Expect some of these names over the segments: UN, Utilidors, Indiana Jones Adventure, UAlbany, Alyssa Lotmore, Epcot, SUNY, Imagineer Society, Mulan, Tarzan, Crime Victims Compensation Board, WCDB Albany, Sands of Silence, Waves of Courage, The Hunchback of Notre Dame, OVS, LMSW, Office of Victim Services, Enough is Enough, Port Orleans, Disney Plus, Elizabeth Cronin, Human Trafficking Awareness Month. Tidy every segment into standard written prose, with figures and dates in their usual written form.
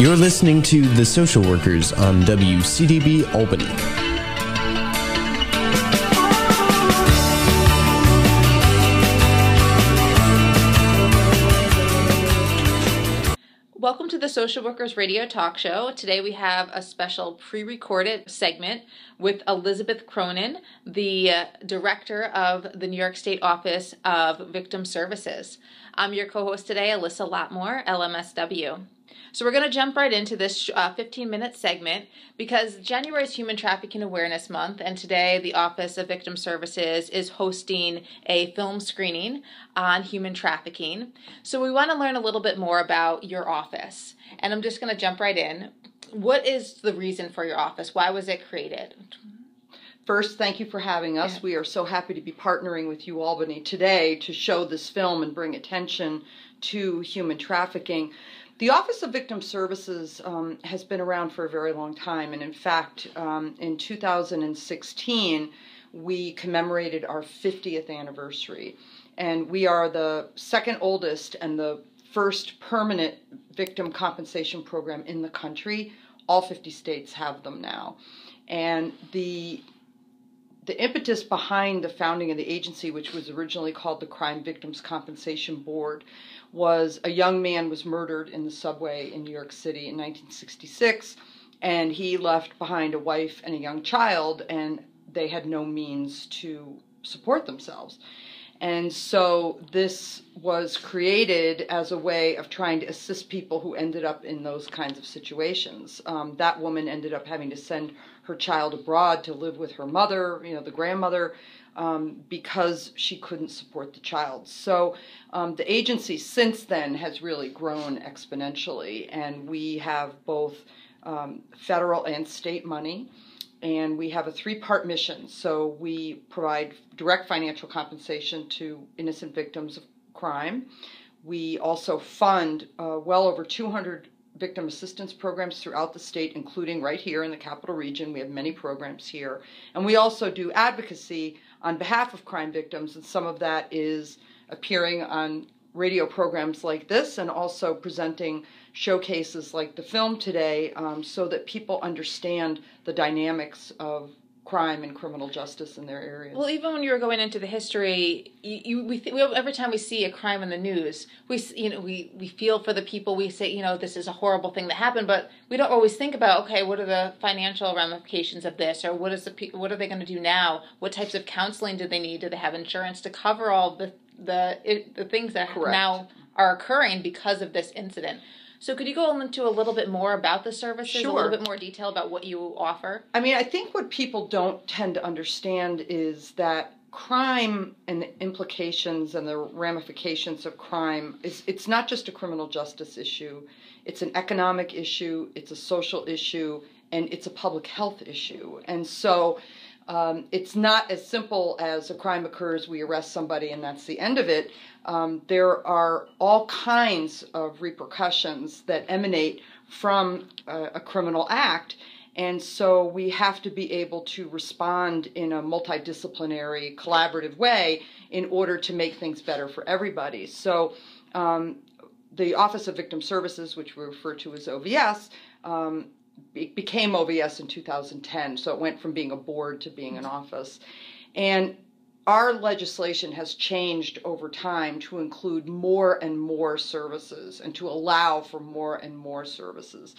You're listening to The Social Workers on WCDB Albany. Welcome to the Social Workers Radio Talk Show. Today we have a special pre-recorded segment with Elizabeth Cronin, the director of the New York State Office of Victim Services. I'm your co-host today, Alyssa Lotmore, LMSW. So we're going to jump right into this 15-minute segment because January is Human Trafficking Awareness Month, and today the Office of Victim Services is hosting a film screening on human trafficking. So we want to learn a little bit more about your office, and I'm just going to jump right in. What is the reason for your office? Why was it created? First, thank you for having us. Yeah. We are so happy to be partnering with UAlbany today to show this film and bring attention to human trafficking. The Office of Victim Services has been around for a very long time, and in fact, in 2016, we commemorated our 50th anniversary, and we are the second oldest and the first permanent victim compensation program in the country. All 50 states have them now, and the impetus behind the founding of the agency, which was originally called the Crime Victims Compensation Board, was a young man was murdered in the subway in New York City in 1966, and he left behind a wife and a young child, and they had no means to support themselves. And so this was created as a way of trying to assist people who ended up in those kinds of situations. That woman ended up having to send her child abroad to live with her mother, the grandmother, because she couldn't support the child. So the agency since then has really grown exponentially, and we have both federal and state money. And we have a three-part mission. So we provide direct financial compensation to innocent victims of crime. We also fund well over 200 victim assistance programs throughout the state, including right here in the Capital Region. We have many programs here. And we also do advocacy on behalf of crime victims, and some of that is appearing on radio programs like this and also presenting showcases like the film today, so that people understand the dynamics of crime and criminal justice in their areas. Well, even when you were going into the history, we every time we see a crime in the news, we feel for the people. We say, this is a horrible thing that happened, but we don't always think about, okay, what are the financial ramifications of this, or what are they going to do now? What types of counseling do they need? Do they have insurance to cover all the things that Correct. Now are occurring because of this incident? So could you go into a little bit more about the services, Sure. a little bit more detail about what you offer? I mean, I think what people don't tend to understand is that crime and the implications and the ramifications of crime, it's not just a criminal justice issue. It's an economic issue, it's a social issue, and it's a public health issue. And so it's not as simple as a crime occurs, we arrest somebody, and that's the end of it. There are all kinds of repercussions that emanate from a criminal act, and so we have to be able to respond in a multidisciplinary, collaborative way in order to make things better for everybody. So the Office of Victim Services, which we refer to as OVS, it became OVS in 2010, so it went from being a board to being an office. And our legislation has changed over time to include more and more services and to allow for more and more services.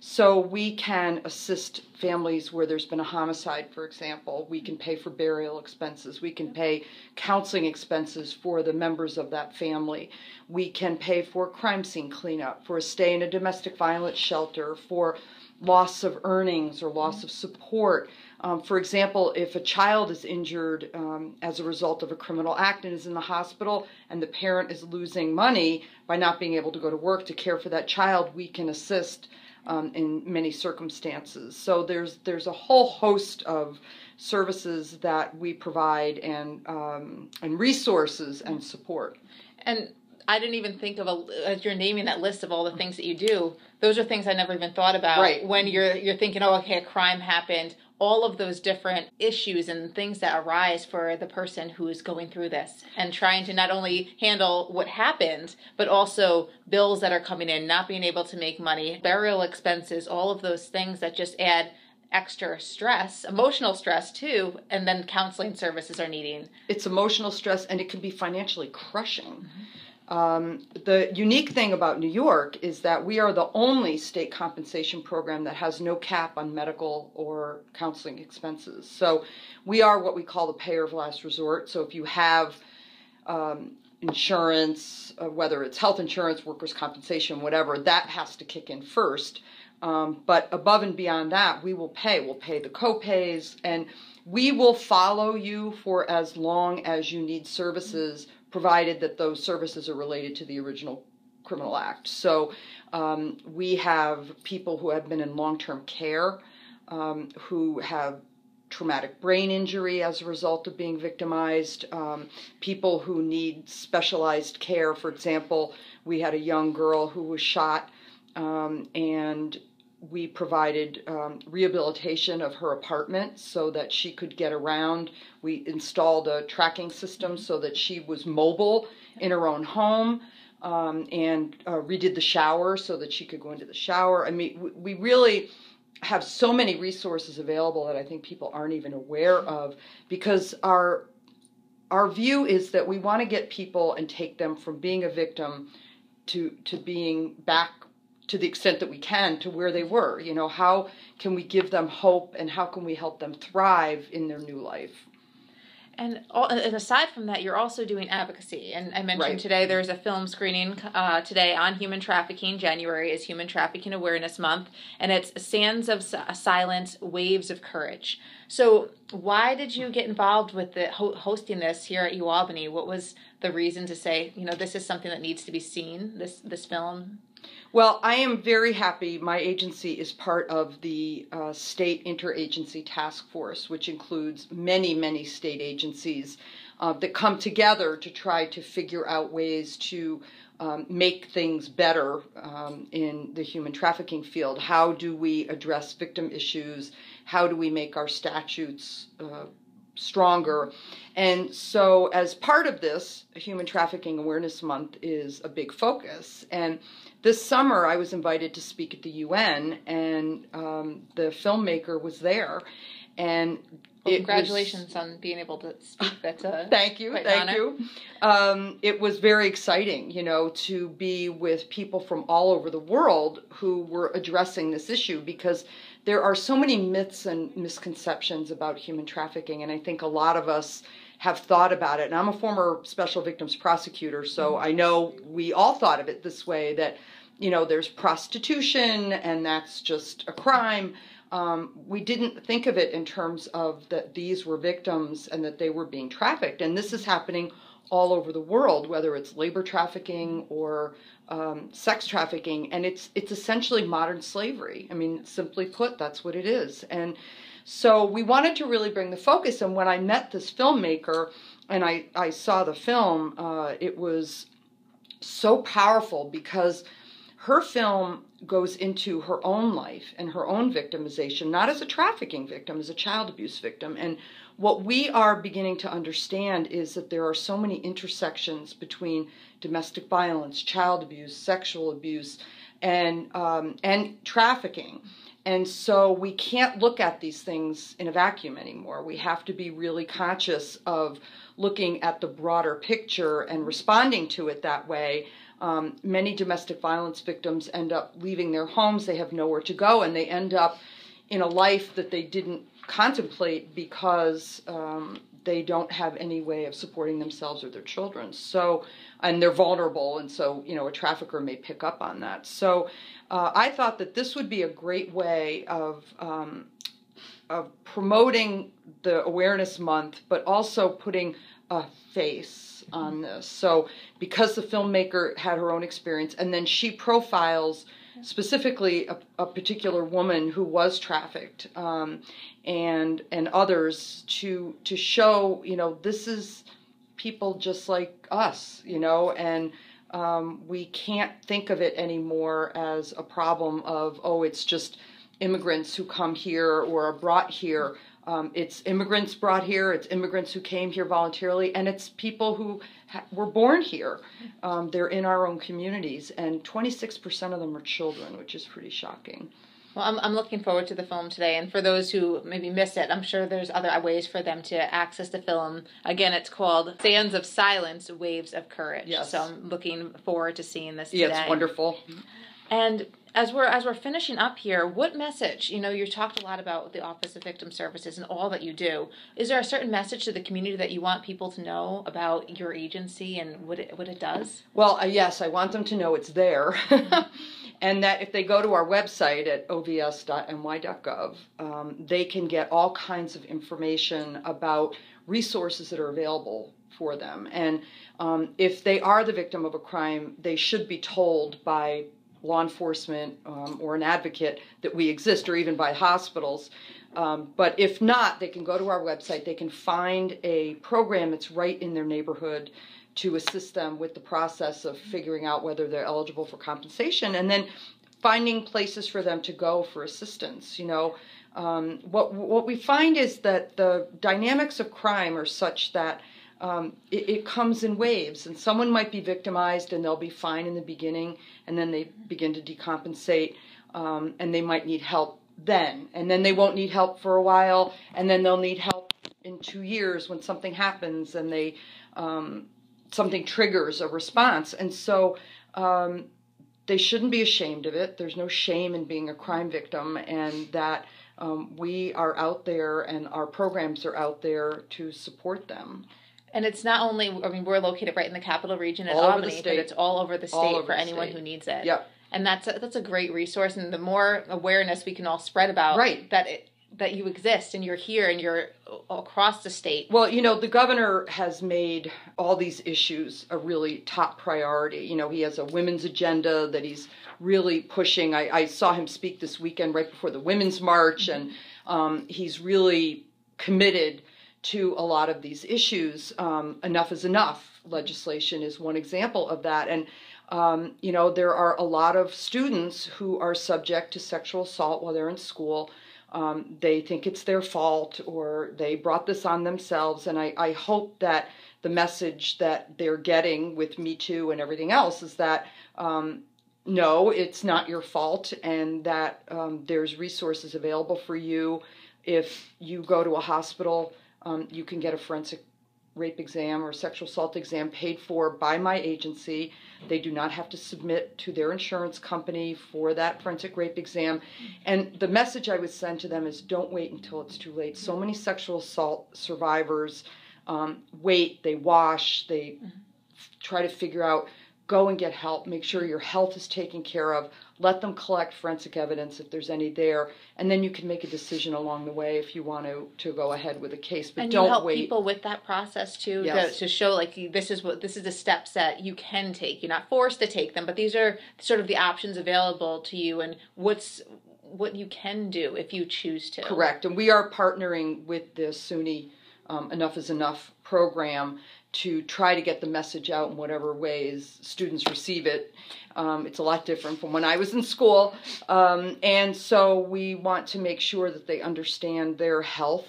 So we can assist families where there's been a homicide, for example. We can pay for burial expenses. We can pay counseling expenses for the members of that family. We can pay for crime scene cleanup, for a stay in a domestic violence shelter, for loss of earnings or loss of support. For example, if a child is injured as a result of a criminal act and is in the hospital and the parent is losing money by not being able to go to work to care for that child, we can assist in many circumstances. So there's a whole host of services that we provide and resources and support. And I didn't even think of, as you're naming that list of all the things that you do, those are things I never even thought about. Right. When you're thinking, oh, okay, a crime happened, all of those different issues and things that arise for the person who is going through this, and trying to not only handle what happened, but also bills that are coming in, not being able to make money, burial expenses, all of those things that just add extra stress, emotional stress too, and then counseling services are needing. It's emotional stress, and it can be financially crushing. Mm-hmm. The unique thing about New York is that we are the only state compensation program that has no cap on medical or counseling expenses. So we are what we call the payer of last resort. So if you have insurance, whether it's health insurance, workers' compensation, whatever, that has to kick in first. But above and beyond that, we will pay. We'll pay the co-pays, and we will follow you for as long as you need services, provided that those services are related to the original criminal act. So we have people who have been in long-term care, who have traumatic brain injury as a result of being victimized, people who need specialized care. For example, we had a young girl who was shot. And we provided rehabilitation of her apartment so that she could get around. We installed a tracking system so that she was mobile in her own home, and redid the shower so that she could go into the shower. I mean, we really have so many resources available that I think people aren't even aware of, because our view is that we want to get people and take them from being a victim to being back, to the extent that we can, to where they were. You know, how can we give them hope, and how can we help them thrive in their new life? And aside from that, you're also doing advocacy. And I mentioned today there's a film screening today on human trafficking. January is Human Trafficking Awareness Month, and it's Sands of Silence, Waves of Courage. So why did you get involved with the hosting this here at UAlbany? What was the reason to say, you know, this is something that needs to be seen, this film? Well, I am very happy. My agency is part of the state interagency task force, which includes many, many state agencies that come together to try to figure out ways to make things better in the human trafficking field. How do we address victim issues? How do we make our statutes stronger? And so as part of this, Human Trafficking Awareness Month is a big focus. And this summer I was invited to speak at the UN, and the filmmaker was there. And congratulations on being able to speak. That's a thank you. It was very exciting, you know, to be with people from all over the world who were addressing this issue, because there are so many myths and misconceptions about human trafficking, and I think a lot of us have thought about it. And I'm a former special victims prosecutor, so I know we all thought of it this way, that, you know, there's prostitution and that's just a crime. We didn't think of it in terms of that these were victims and that they were being trafficked. And this is happening all over the world, whether it's labor trafficking or sex trafficking. And it's essentially modern slavery. I mean, simply put, that's what it is. And so we wanted to really bring the focus. And when I met this filmmaker and I saw the film, it was so powerful, because her film goes into her own life and her own victimization, not as a trafficking victim, as a child abuse victim. And what we are beginning to understand is that there are so many intersections between domestic violence, child abuse, sexual abuse, and trafficking. And so we can't look at these things in a vacuum anymore. We have to be really conscious of looking at the broader picture and responding to it that way. Many domestic violence victims end up leaving their homes. They have nowhere to go, and they end up in a life that they didn't contemplate, because they don't have any way of supporting themselves or their children. So, and they're vulnerable, and so, you know, a trafficker may pick up on that. So I thought that this would be a great way of promoting the Awareness Month, but also putting a face on this. So because the filmmaker had her own experience, and then she profiles specifically a particular woman who was trafficked, and others, to show, you know, this is people just like us, you know, and we can't think of it anymore as a problem of, oh, it's just immigrants who come here or are brought here. It's immigrants brought here, it's immigrants who came here voluntarily, and it's people who were born here. They're in our own communities, and 26% of them are children, which is pretty shocking. Well, I'm looking forward to the film today, and for those who maybe missed it, I'm sure there's other ways for them to access the film. Again, it's called Sands of Silence, Waves of Courage. Yes. So I'm looking forward to seeing this today. Yeah, it's wonderful. And as we're finishing up here, what message, you talked a lot about the Office of Victim Services and all that you do. Is there a certain message to the community that you want people to know about your agency and what it does? Well, yes, I want them to know it's there. And that if they go to our website at ovs.ny.gov, they can get all kinds of information about resources that are available for them. And if they are the victim of a crime, they should be told by law enforcement or an advocate that we exist, or even by hospitals. But if not, they can go to our website. They can find a program that's right in their neighborhood to assist them with the process of figuring out whether they're eligible for compensation, and then finding places for them to go for assistance. What we find is that the dynamics of crime are such that it comes in waves, and someone might be victimized and they'll be fine in the beginning, and then they begin to decompensate, and they might need help then, and then they won't need help for a while, and then they'll need help in 2 years when something happens and they something triggers a response. And so they shouldn't be ashamed of it. There's no shame in being a crime victim, and that we are out there and our programs are out there to support them. And it's not only, we're located right in the capital region at Albany, but it's all over the state for anyone who needs it. Yep. And that's a great resource. And the more awareness we can all spread about that you exist and you're here and you're across the state. Well, the governor has made all these issues a really top priority. He has a women's agenda that he's really pushing. I saw him speak this weekend right before the Women's March, and he's really committed to a lot of these issues. Enough is Enough legislation is one example of that. And, there are a lot of students who are subject to sexual assault while they're in school. They think it's their fault, or they brought this on themselves. And I hope that the message that they're getting with Me Too and everything else is that, no, it's not your fault, and that there's resources available for you. If you go to a hospital, you can get a forensic rape exam or sexual assault exam paid for by my agency. They do not have to submit to their insurance company for that forensic rape exam. And the message I would send to them is, don't wait until it's too late. So many sexual assault survivors wait, they wash, they try to figure out, go and get help, make sure your health is taken care of, let them collect forensic evidence if there's any there, and then you can make a decision along the way if you want to go ahead with a case, but don't wait. And you help people with that process too, to show this is the steps that you can take. You're not forced to take them, but these are sort of the options available to you and what you can do if you choose to. Correct, and we are partnering with the SUNY Enough is Enough program to try to get the message out in whatever ways students receive it. It's a lot different from when I was in school. And so we want to make sure that they understand their health,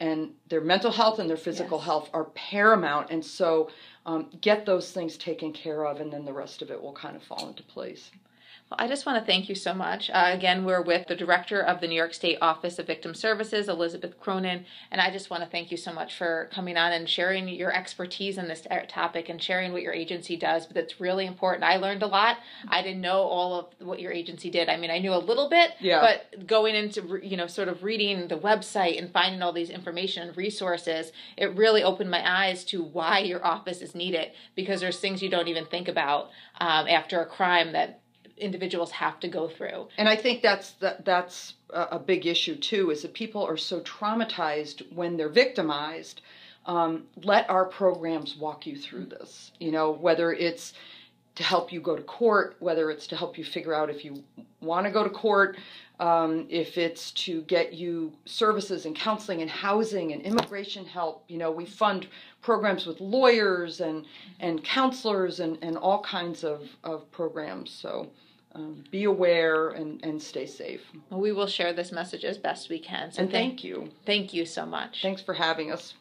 and their mental health and their physical health are paramount. And so get those things taken care of, and then the rest of it will kind of fall into place. Well, I just want to thank you so much. Again, we're with the director of the New York State Office of Victim Services, Elizabeth Cronin, and I just want to thank you so much for coming on and sharing your expertise on this topic and sharing what your agency does, but it's really important. I learned a lot. I didn't know all of what your agency did. I mean, I knew a little bit, but going into, sort of reading the website and finding all these information and resources, it really opened my eyes to why your office is needed, because there's things you don't even think about after a crime that individuals have to go through. And I think that's a big issue too, is that people are so traumatized when they're victimized. Let our programs walk you through this, whether it's to help you go to court, whether it's to help you figure out if you want to go to court, if it's to get you services and counseling and housing and immigration help. We fund programs with lawyers and counselors and all kinds of programs. So be aware and stay safe. We will share this message as best we can. So and thank you. Thank you so much. Thanks for having us.